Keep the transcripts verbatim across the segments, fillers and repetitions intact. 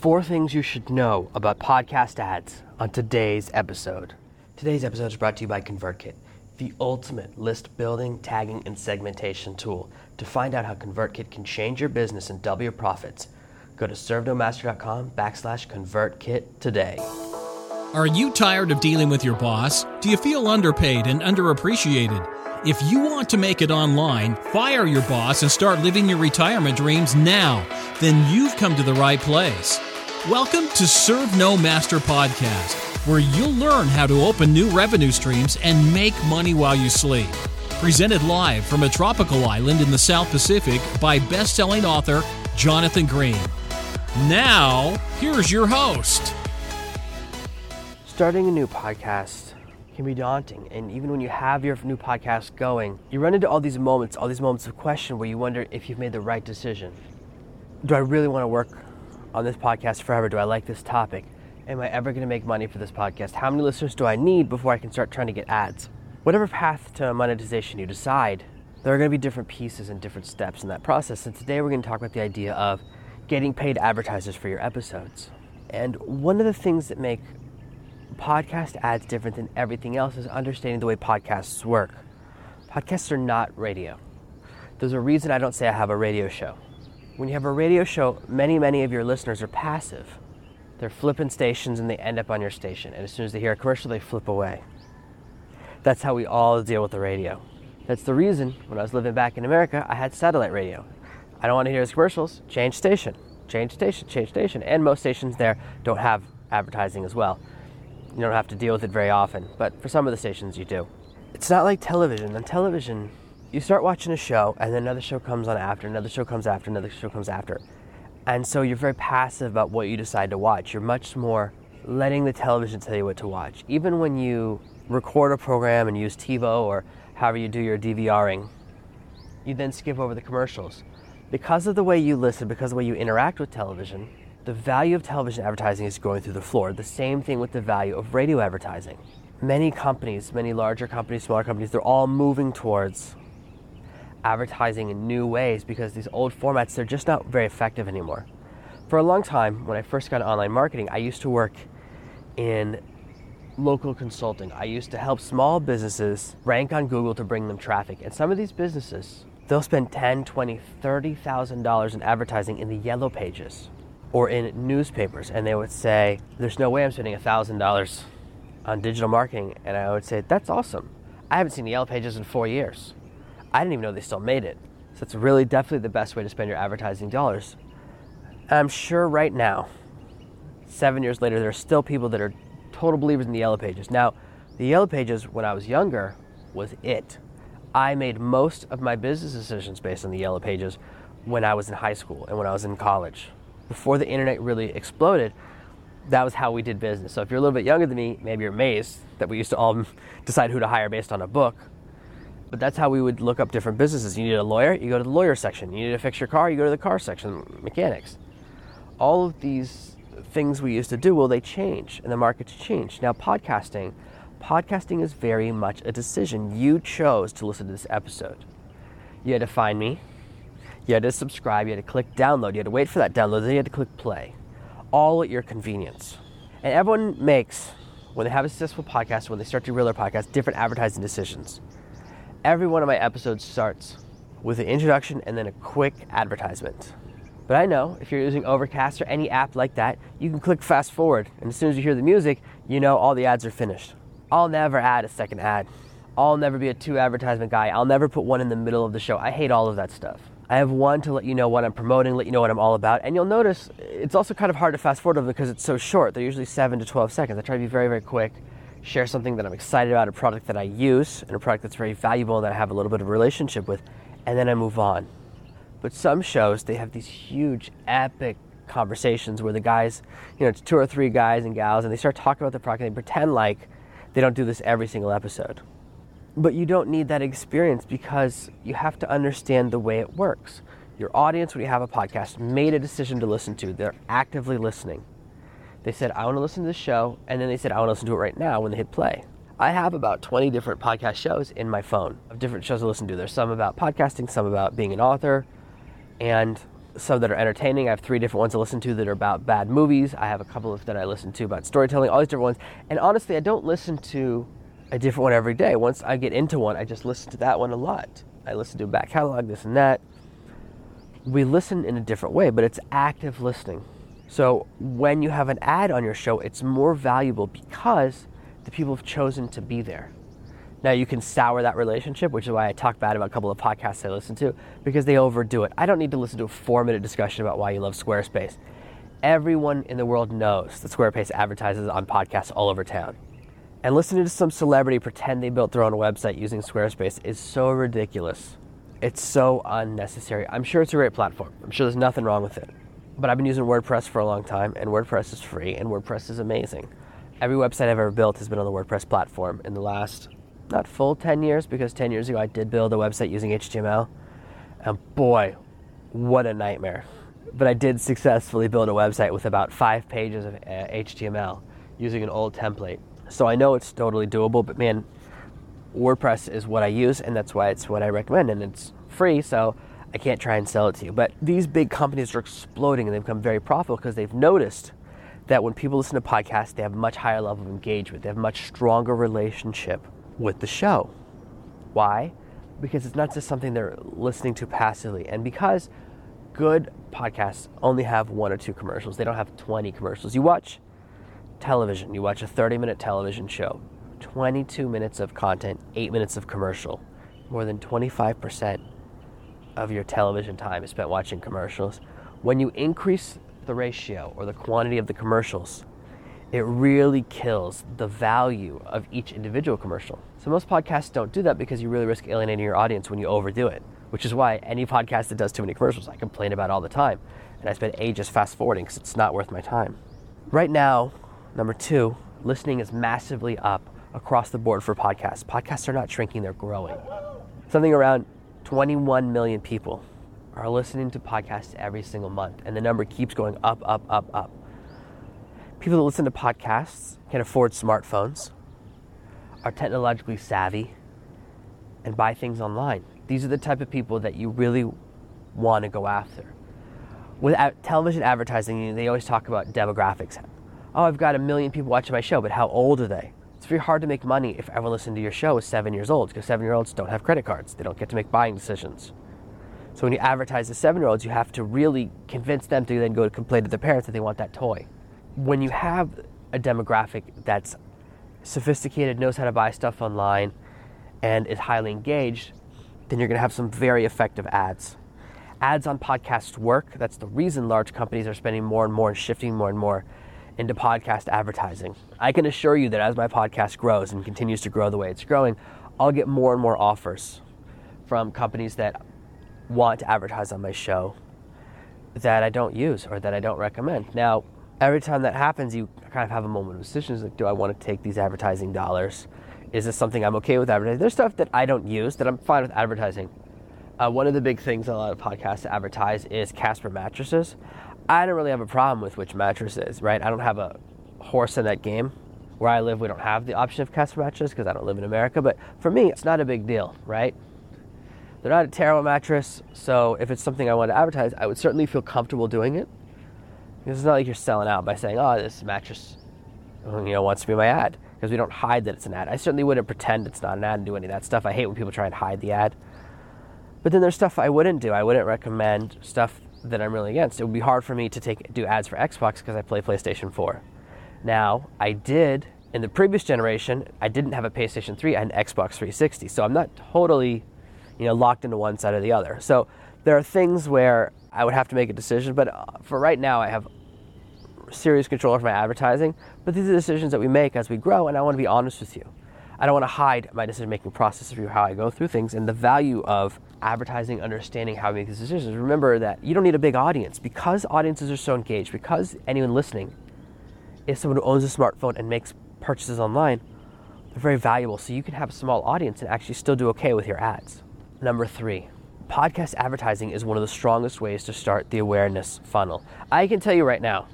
Four things you should know about podcast ads on today's episode. Today's episode is brought to you by ConvertKit, the ultimate list building, tagging, and segmentation tool. To find out how ConvertKit can change your business and double your profits, go to servenomaster.com backslash ConvertKit today. Are you tired of dealing with your boss? Do you feel underpaid and underappreciated? If you want to make it online, fire your boss and start living your retirement dreams now, then you've come to the right place. Welcome to Serve No Master Podcast, where you'll learn how to open new revenue streams and make money while you sleep. Presented live from a tropical island in the South Pacific by best-selling author Jonathan Green. Now, here's your host. Starting a new podcast can be daunting, and even when you have your new podcast going, you run into all these moments, all these moments of question where you wonder if you've made the right decision. Do I really want to work on this podcast forever? Do I like this topic? Am I ever going to make money for this podcast? How many listeners do I need before I can start trying to get ads? Whatever path to monetization you decide, there are going to be different pieces and different steps in that process, and today we're going to talk about the idea of getting paid advertisers for your episodes. And one of the things that make podcast ads different than everything else is understanding the way podcasts work. Podcasts are not radio. There's a reason I don't say I have a radio show. When you have a radio show, many, many of your listeners are passive. They're flipping stations and they end up on your station. And as soon as they hear a commercial, they flip away. That's how we all deal with the radio. That's the reason when I was living back in America, I had satellite radio. I don't want to hear those commercials. Change station, change station, change station. And most stations there don't have advertising as well. You don't have to deal with it very often, but for some of the stations you do. It's not like television. On television, you start watching a show, and then another show comes on after, another show comes after, another show comes after. And so you're very passive about what you decide to watch. You're much more letting the television tell you what to watch. Even when you record a program and use TiVo or however you do your DVRing, you then skip over the commercials. Because of the way you listen, because of the way you interact with television, the value of television advertising is going through the floor. The same thing with the value of radio advertising. Many companies, many larger companies, smaller companies, they're all moving towards advertising in new ways because these old formats, they're just not very effective anymore. For a long time, when I first got into online marketing, I used to work in local consulting. I used to help small businesses rank on Google to bring them traffic. And some of these businesses, they'll spend ten thousand dollars, twenty thousand dollars, thirty thousand dollars in advertising in the yellow pages or in newspapers, and they would say, there's no way I'm spending one thousand dollars on digital marketing. And I would say, that's awesome. I haven't seen the yellow pages in four years. I didn't even know they still made it. So it's really definitely the best way to spend your advertising dollars. And I'm sure right now, seven years later, there are still people that are total believers in the yellow pages. Now, the yellow pages, when I was younger, was it. I made most of my business decisions based on the yellow pages when I was in high school and when I was in college. Before the internet really exploded, that was how we did business. So if you're a little bit younger than me, maybe you're amazed that we used to all decide who to hire based on a book. But that's how we would look up different businesses. You need a lawyer, you go to the lawyer section. You need to fix your car, you go to the car section, mechanics. All of these things we used to do, well, they change and the market's changed. Now podcasting, podcasting is very much a decision. You chose to listen to this episode. You had to find me. You had to subscribe, you had to click download, you had to wait for that download, then you had to click play. All at your convenience. And everyone makes, when they have a successful podcast, when they start to reel their podcast, different advertising decisions. Every one of my episodes starts with an introduction and then a quick advertisement. But I know if you're using Overcast or any app like that, you can click fast forward, and as soon as you hear the music, you know all the ads are finished. I'll never add a second ad. I'll never be a two advertisement guy. I'll never put one in the middle of the show. I hate all of that stuff. I have one to let you know what I'm promoting, let you know what I'm all about. And you'll notice it's also kind of hard to fast forward because it's so short. They're usually seven to twelve seconds. I try to be very, very quick, share something that I'm excited about, a product that I use, and a product that's very valuable and that I have a little bit of a relationship with, and then I move on. But some shows, they have these huge, epic conversations where the guys, you know, it's two or three guys and gals, and they start talking about the product and they pretend like they don't do this every single episode. But you don't need that experience because you have to understand the way it works. Your audience, when you have a podcast, made a decision to listen to. They're actively listening. They said, I want to listen to this show, and then they said, I want to listen to it right now when they hit play. I have about twenty different podcast shows in my phone of different shows to listen to. There's some about podcasting, some about being an author, and some that are entertaining. I have three different ones I listen to that are about bad movies. I have a couple of that I listen to about storytelling, all these different ones. And honestly, I don't listen to a different one every day. Once I get into one, I just listen to that one a lot. I listen to a back catalog, this and that. We listen in a different way, but it's active listening. So when you have an ad on your show, it's more valuable because the people have chosen to be there. Now, you can sour that relationship, which is why I talk bad about a couple of podcasts I listen to, because they overdo it. I don't need to listen to a four-minute discussion about why you love Squarespace. Everyone in the world knows that Squarespace advertises on podcasts all over town. And listening to some celebrity pretend they built their own website using Squarespace is so ridiculous. It's so unnecessary. I'm sure it's a great platform. I'm sure there's nothing wrong with it. But I've been using WordPress for a long time, and WordPress is free, and WordPress is amazing. Every website I've ever built has been on the WordPress platform in the last... not full ten years, because ten years ago I did build a website using H T M L. And boy, what a nightmare. But I did successfully build a website with about five pages of H T M L using an old template. So I know it's totally doable, but man, WordPress is what I use, and that's why it's what I recommend. And it's free, so I can't try and sell it to you. But these big companies are exploding, and they've become very profitable because they've noticed that when people listen to podcasts, they have a much higher level of engagement. They have a much stronger relationship with the show. Why? Because it's not just something they're listening to passively. And because good podcasts only have one or two commercials, they don't have twenty commercials. You watch television, you watch a thirty minute television show, twenty-two minutes of content, eight minutes of commercial. More than twenty-five percent of your television time is spent watching commercials. When you increase the ratio or the quantity of the commercials, it really kills the value of each individual commercial. So most podcasts don't do that because you really risk alienating your audience when you overdo it, which is why any podcast that does too many commercials, I complain about all the time. And I spend ages fast forwarding because it's not worth my time. Right now, number two, listening is massively up across the board for podcasts. Podcasts are not shrinking, they're growing. Something around twenty-one million people are listening to podcasts every single month. And the number keeps going up, up, up, up. People that listen to podcasts can afford smartphones, are technologically savvy, and buy things online. These are the type of people that you really want to go after. With television advertising, they always talk about demographics. Oh, I've got a million people watching my show, but how old are they? It's very hard to make money if everyone listening to your show is seven years old, because seven-year-olds don't have credit cards. They don't get to make buying decisions. So when you advertise to seven-year-olds, you have to really convince them to then go to complain to their parents that they want that toy. When you have a demographic that's sophisticated, knows how to buy stuff online, and is highly engaged, then you're going to have some very effective ads. Ads on podcasts work. That's the reason large companies are spending more and more and shifting more and more into podcast advertising. I can assure you that as my podcast grows and continues to grow the way it's growing, I'll get more and more offers from companies that want to advertise on my show that I don't use or that I don't recommend. Now, every time that happens, you kind of have a moment of decisions, like, do I want to take these advertising dollars? Is this something I'm okay with advertising? There's stuff that I don't use that I'm fine with advertising. Uh, one of the big things a lot of podcasts advertise is Casper mattresses. I don't really have a problem with which mattress is, right? I don't have a horse in that game. Where I live, we don't have the option of Casper mattresses because I don't live in America. But for me, it's not a big deal, right? They're not a terrible mattress, so if it's something I want to advertise, I would certainly feel comfortable doing it. Because it's not like you're selling out by saying, oh, this mattress, you know, wants to be my ad. Because we don't hide that it's an ad. I certainly wouldn't pretend it's not an ad and do any of that stuff. I hate when people try and hide the ad. But then there's stuff I wouldn't do. I wouldn't recommend stuff that I'm really against. It would be hard for me to take do ads for Xbox because I play PlayStation four. Now, I did, in the previous generation, I didn't have a PlayStation three. I had an Xbox three sixty. So I'm not totally, you know, locked into one side or the other. So there are things where I would have to make a decision, but for right now I have serious control over my advertising, but these are decisions that we make as we grow, and I want to be honest with you. I don't want to hide my decision-making process for you, how I go through things, and the value of advertising, understanding how I make these decisions. Remember that you don't need a big audience. Because audiences are so engaged, because anyone listening is someone who owns a smartphone and makes purchases online, they're very valuable, so you can have a small audience and actually still do okay with your ads. Number three. Podcast advertising is one of the strongest ways to start the awareness funnel. I can tell you right now,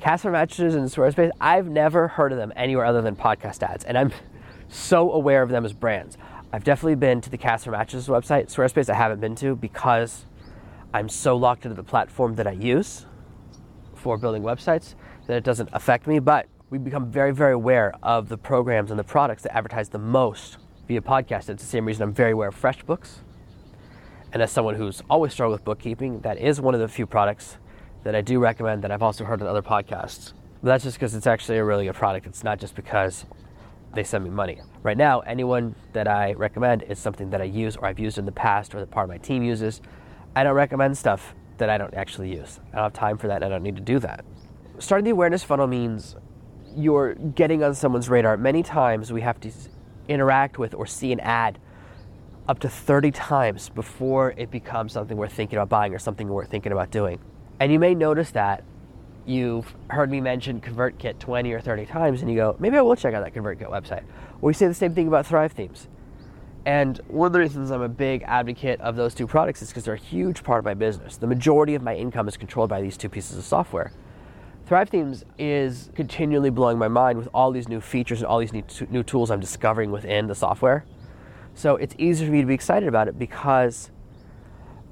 Casper mattresses and Squarespace, I've never heard of them anywhere other than podcast ads, and I'm so aware of them as brands. I've definitely been to the Casper mattresses website. Squarespace I haven't been to because I'm so locked into the platform that I use for building websites that it doesn't affect me, but we become very, very aware of the programs and the products that advertise the most via podcast. It's the same reason I'm very aware of FreshBooks. And as someone who's always struggled with bookkeeping, that is one of the few products that I do recommend that I've also heard on other podcasts. But that's just because it's actually a really good product. It's not just because they send me money. Right now, anyone that I recommend is something that I use or I've used in the past or that part of my team uses. I don't recommend stuff that I don't actually use. I don't have time for that and I don't need to do that. Starting the awareness funnel means you're getting on someone's radar. Many times we have to interact with or see an ad up to thirty times before it becomes something we're thinking about buying or something we're thinking about doing. And you may notice that you've heard me mention ConvertKit twenty or thirty times and you go, maybe I will check out that ConvertKit website. Or we say the same thing about Thrive Themes. And one of the reasons I'm a big advocate of those two products is because they're a huge part of my business. The majority of my income is controlled by these two pieces of software. Thrive Themes is continually blowing my mind with all these new features and all these new tools I'm discovering within the software. So it's easy for me to be excited about it because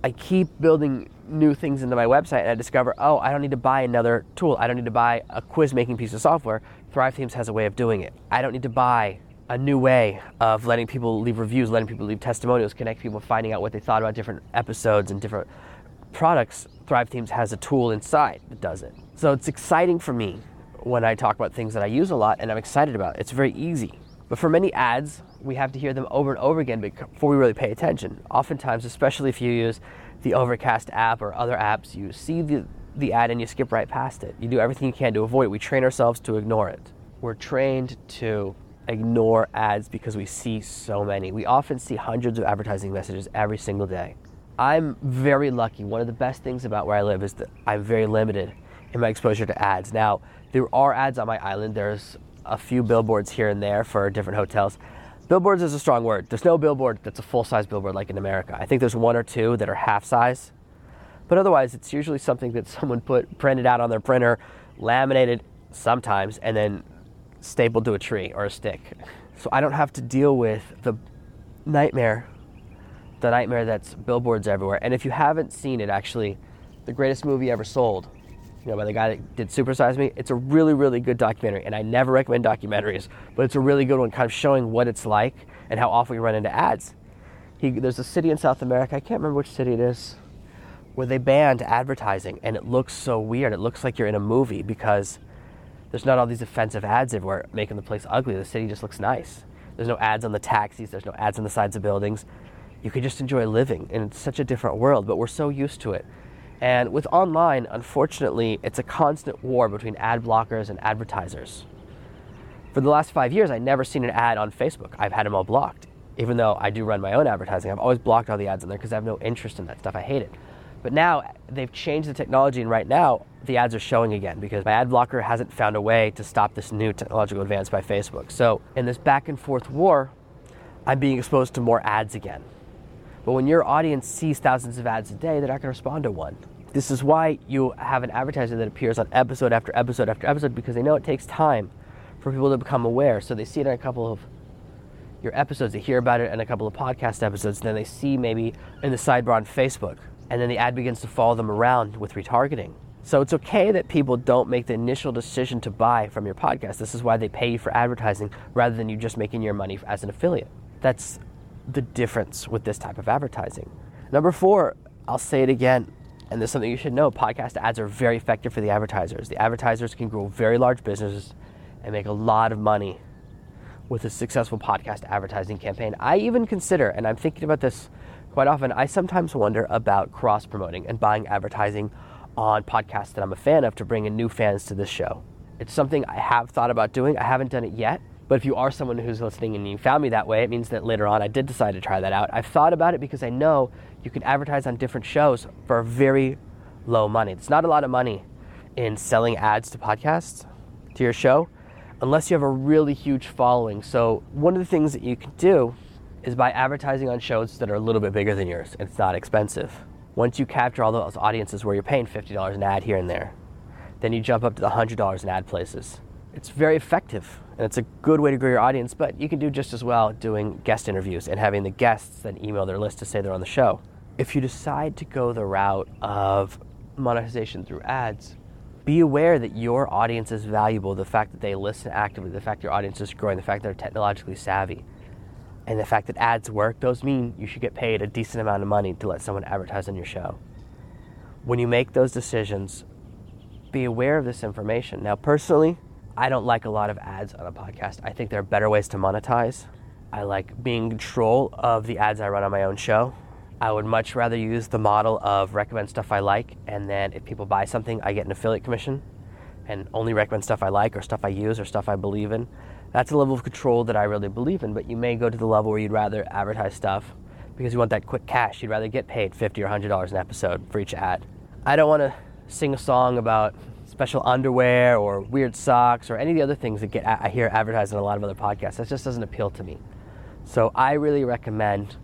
I keep building new things into my website and I discover, oh, I don't need to buy another tool. I don't need to buy a quiz-making piece of software. Thrive Themes has a way of doing it. I don't need to buy a new way of letting people leave reviews, letting people leave testimonials, connect people, finding out what they thought about different episodes and different products. Thrive Themes has a tool inside that does it. So it's exciting for me when I talk about things that I use a lot and I'm excited about. It's very easy. But for many ads, we have to hear them over and over again before we really pay attention. Oftentimes, especially if you use the Overcast app or other apps, you see the, the ad and you skip right past it. You do everything you can to avoid it. We train ourselves to ignore it. We're trained to ignore ads because we see so many. We often see hundreds of advertising messages every single day. I'm very lucky. One of the best things about where I live is that I'm very limited in my exposure to ads. Now, there are ads on my island. There's a few billboards here and there for different hotels. Billboards is a strong word. There's no billboard that's a full-size billboard like in America. I think there's one or two that are half-size. But otherwise, it's usually something that someone put printed out on their printer, laminated sometimes, and then stapled to a tree or a stick. So I don't have to deal with the nightmare, the nightmare that's billboards everywhere. And if you haven't seen it, actually, the greatest movie ever sold, you know, by the guy that did Supersize Me, it's a really, really good documentary. And I never recommend documentaries, but it's a really good one, kind of showing what it's like and how often we run into ads. He, there's a city in South America, I can't remember which city it is, where they banned advertising. And it looks so weird. It looks like you're in a movie because there's not all these offensive ads everywhere making the place ugly. The city just looks nice. There's no ads on the taxis. There's no ads on the sides of buildings. You could just enjoy living. And it's such a different world, but we're so used to it. And with online, unfortunately, it's a constant war between ad blockers and advertisers. For the last five years, I've never seen an ad on Facebook. I've had them all blocked. Even though I do run my own advertising, I've always blocked all the ads on there because I have no interest in that stuff. I hate it. But now they've changed the technology, and right now the ads are showing again because my ad blocker hasn't found a way to stop this new technological advance by Facebook. So in this back and forth war, I'm being exposed to more ads again. But when your audience sees thousands of ads a day, they're not going to respond to one. This is why you have an advertiser that appears on episode after episode after episode, because they know it takes time for people to become aware. So they see it in a couple of your episodes, they hear about it in a couple of podcast episodes, and then they see maybe in the sidebar on Facebook. And then the ad begins to follow them around with retargeting. So it's okay that people don't make the initial decision to buy from your podcast. This is why they pay you for advertising rather than you just making your money as an affiliate. That's the difference with this type of advertising. Number four, I'll say it again, and there's something you should know. Podcast ads are very effective for the advertisers. The advertisers can grow very large businesses and make a lot of money with a successful podcast advertising campaign. I even consider, and I'm thinking about this quite often, I sometimes wonder about cross-promoting and buying advertising on podcasts that I'm a fan of to bring in new fans to this show. It's something I have thought about doing. I haven't done it yet, but if you are someone who's listening and you found me that way, it means that later on I did decide to try that out. I've thought about it because I know you can advertise on different shows for very low money. It's not a lot of money in selling ads to podcasts, to your show, unless you have a really huge following. So one of the things that you can do is by advertising on shows that are a little bit bigger than yours. It's not expensive. Once you capture all those audiences where you're paying fifty dollars an ad here and there, then you jump up to the one hundred dollars an ad places. It's very effective, and it's a good way to grow your audience, but you can do just as well doing guest interviews and having the guests then email their list to say they're on the show. If you decide to go the route of monetization through ads, be aware that your audience is valuable, the fact that they listen actively, the fact your audience is growing, the fact that they're technologically savvy, and the fact that ads work. Those mean you should get paid a decent amount of money to let someone advertise on your show. When you make those decisions, be aware of this information. Now, personally, I don't like a lot of ads on a podcast. I think there are better ways to monetize. I like being in control of the ads I run on my own show. I would much rather use the model of recommend stuff I like, and then if people buy something, I get an affiliate commission, and only recommend stuff I like or stuff I use or stuff I believe in. That's a level of control that I really believe in, but you may go to the level where you'd rather advertise stuff because you want that quick cash. You'd rather get paid fifty dollars or one hundred dollars an episode for each ad. I don't want to sing a song about special underwear or weird socks or any of the other things that get I hear advertised on a lot of other podcasts. That just doesn't appeal to me. So I really recommend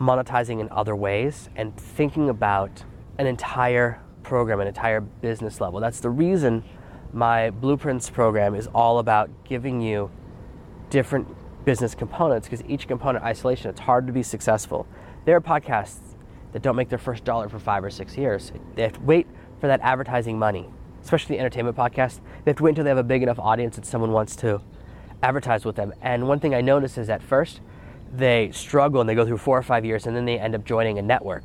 monetizing in other ways and thinking about an entire program, an entire business level. That's the reason my Blueprints program is all about giving you different business components, because each component in isolation, it's hard to be successful. There are podcasts that don't make their first dollar for five or six years. They have to wait for that advertising money, especially the entertainment podcast. They have to wait until they have a big enough audience that someone wants to advertise with them. And one thing I notice is at first, they struggle and they go through four or five years and then they end up joining a network.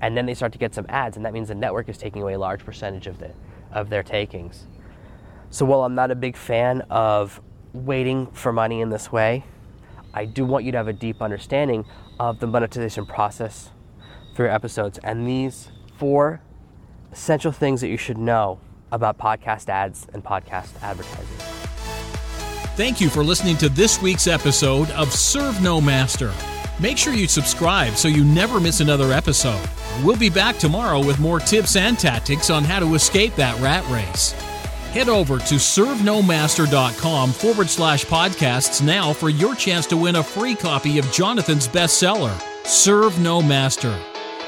And then they start to get some ads, and that means the network is taking away a large percentage of the, of their takings. So while I'm not a big fan of waiting for money in this way, I do want you to have a deep understanding of the monetization process through episodes. And these four essential things that you should know about podcast ads and podcast advertising. Thank you for listening to this week's episode of Serve No Master. Make sure you subscribe so you never miss another episode. We'll be back tomorrow with more tips and tactics on how to escape that rat race. Head over to servenomaster.com forward slash podcasts now for your chance to win a free copy of Jonathan's bestseller, Serve No Master.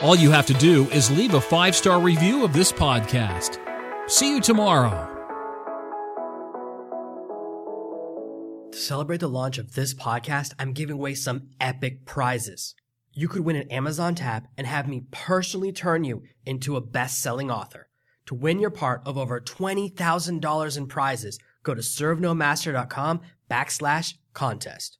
All you have to do is leave a five-star review of this podcast. See you tomorrow. To celebrate the launch of this podcast, I'm giving away some epic prizes. You could win an Amazon tab and have me personally turn you into a best-selling author. To win your part of over twenty thousand dollars in prizes, go to servenomaster.com backslash contest.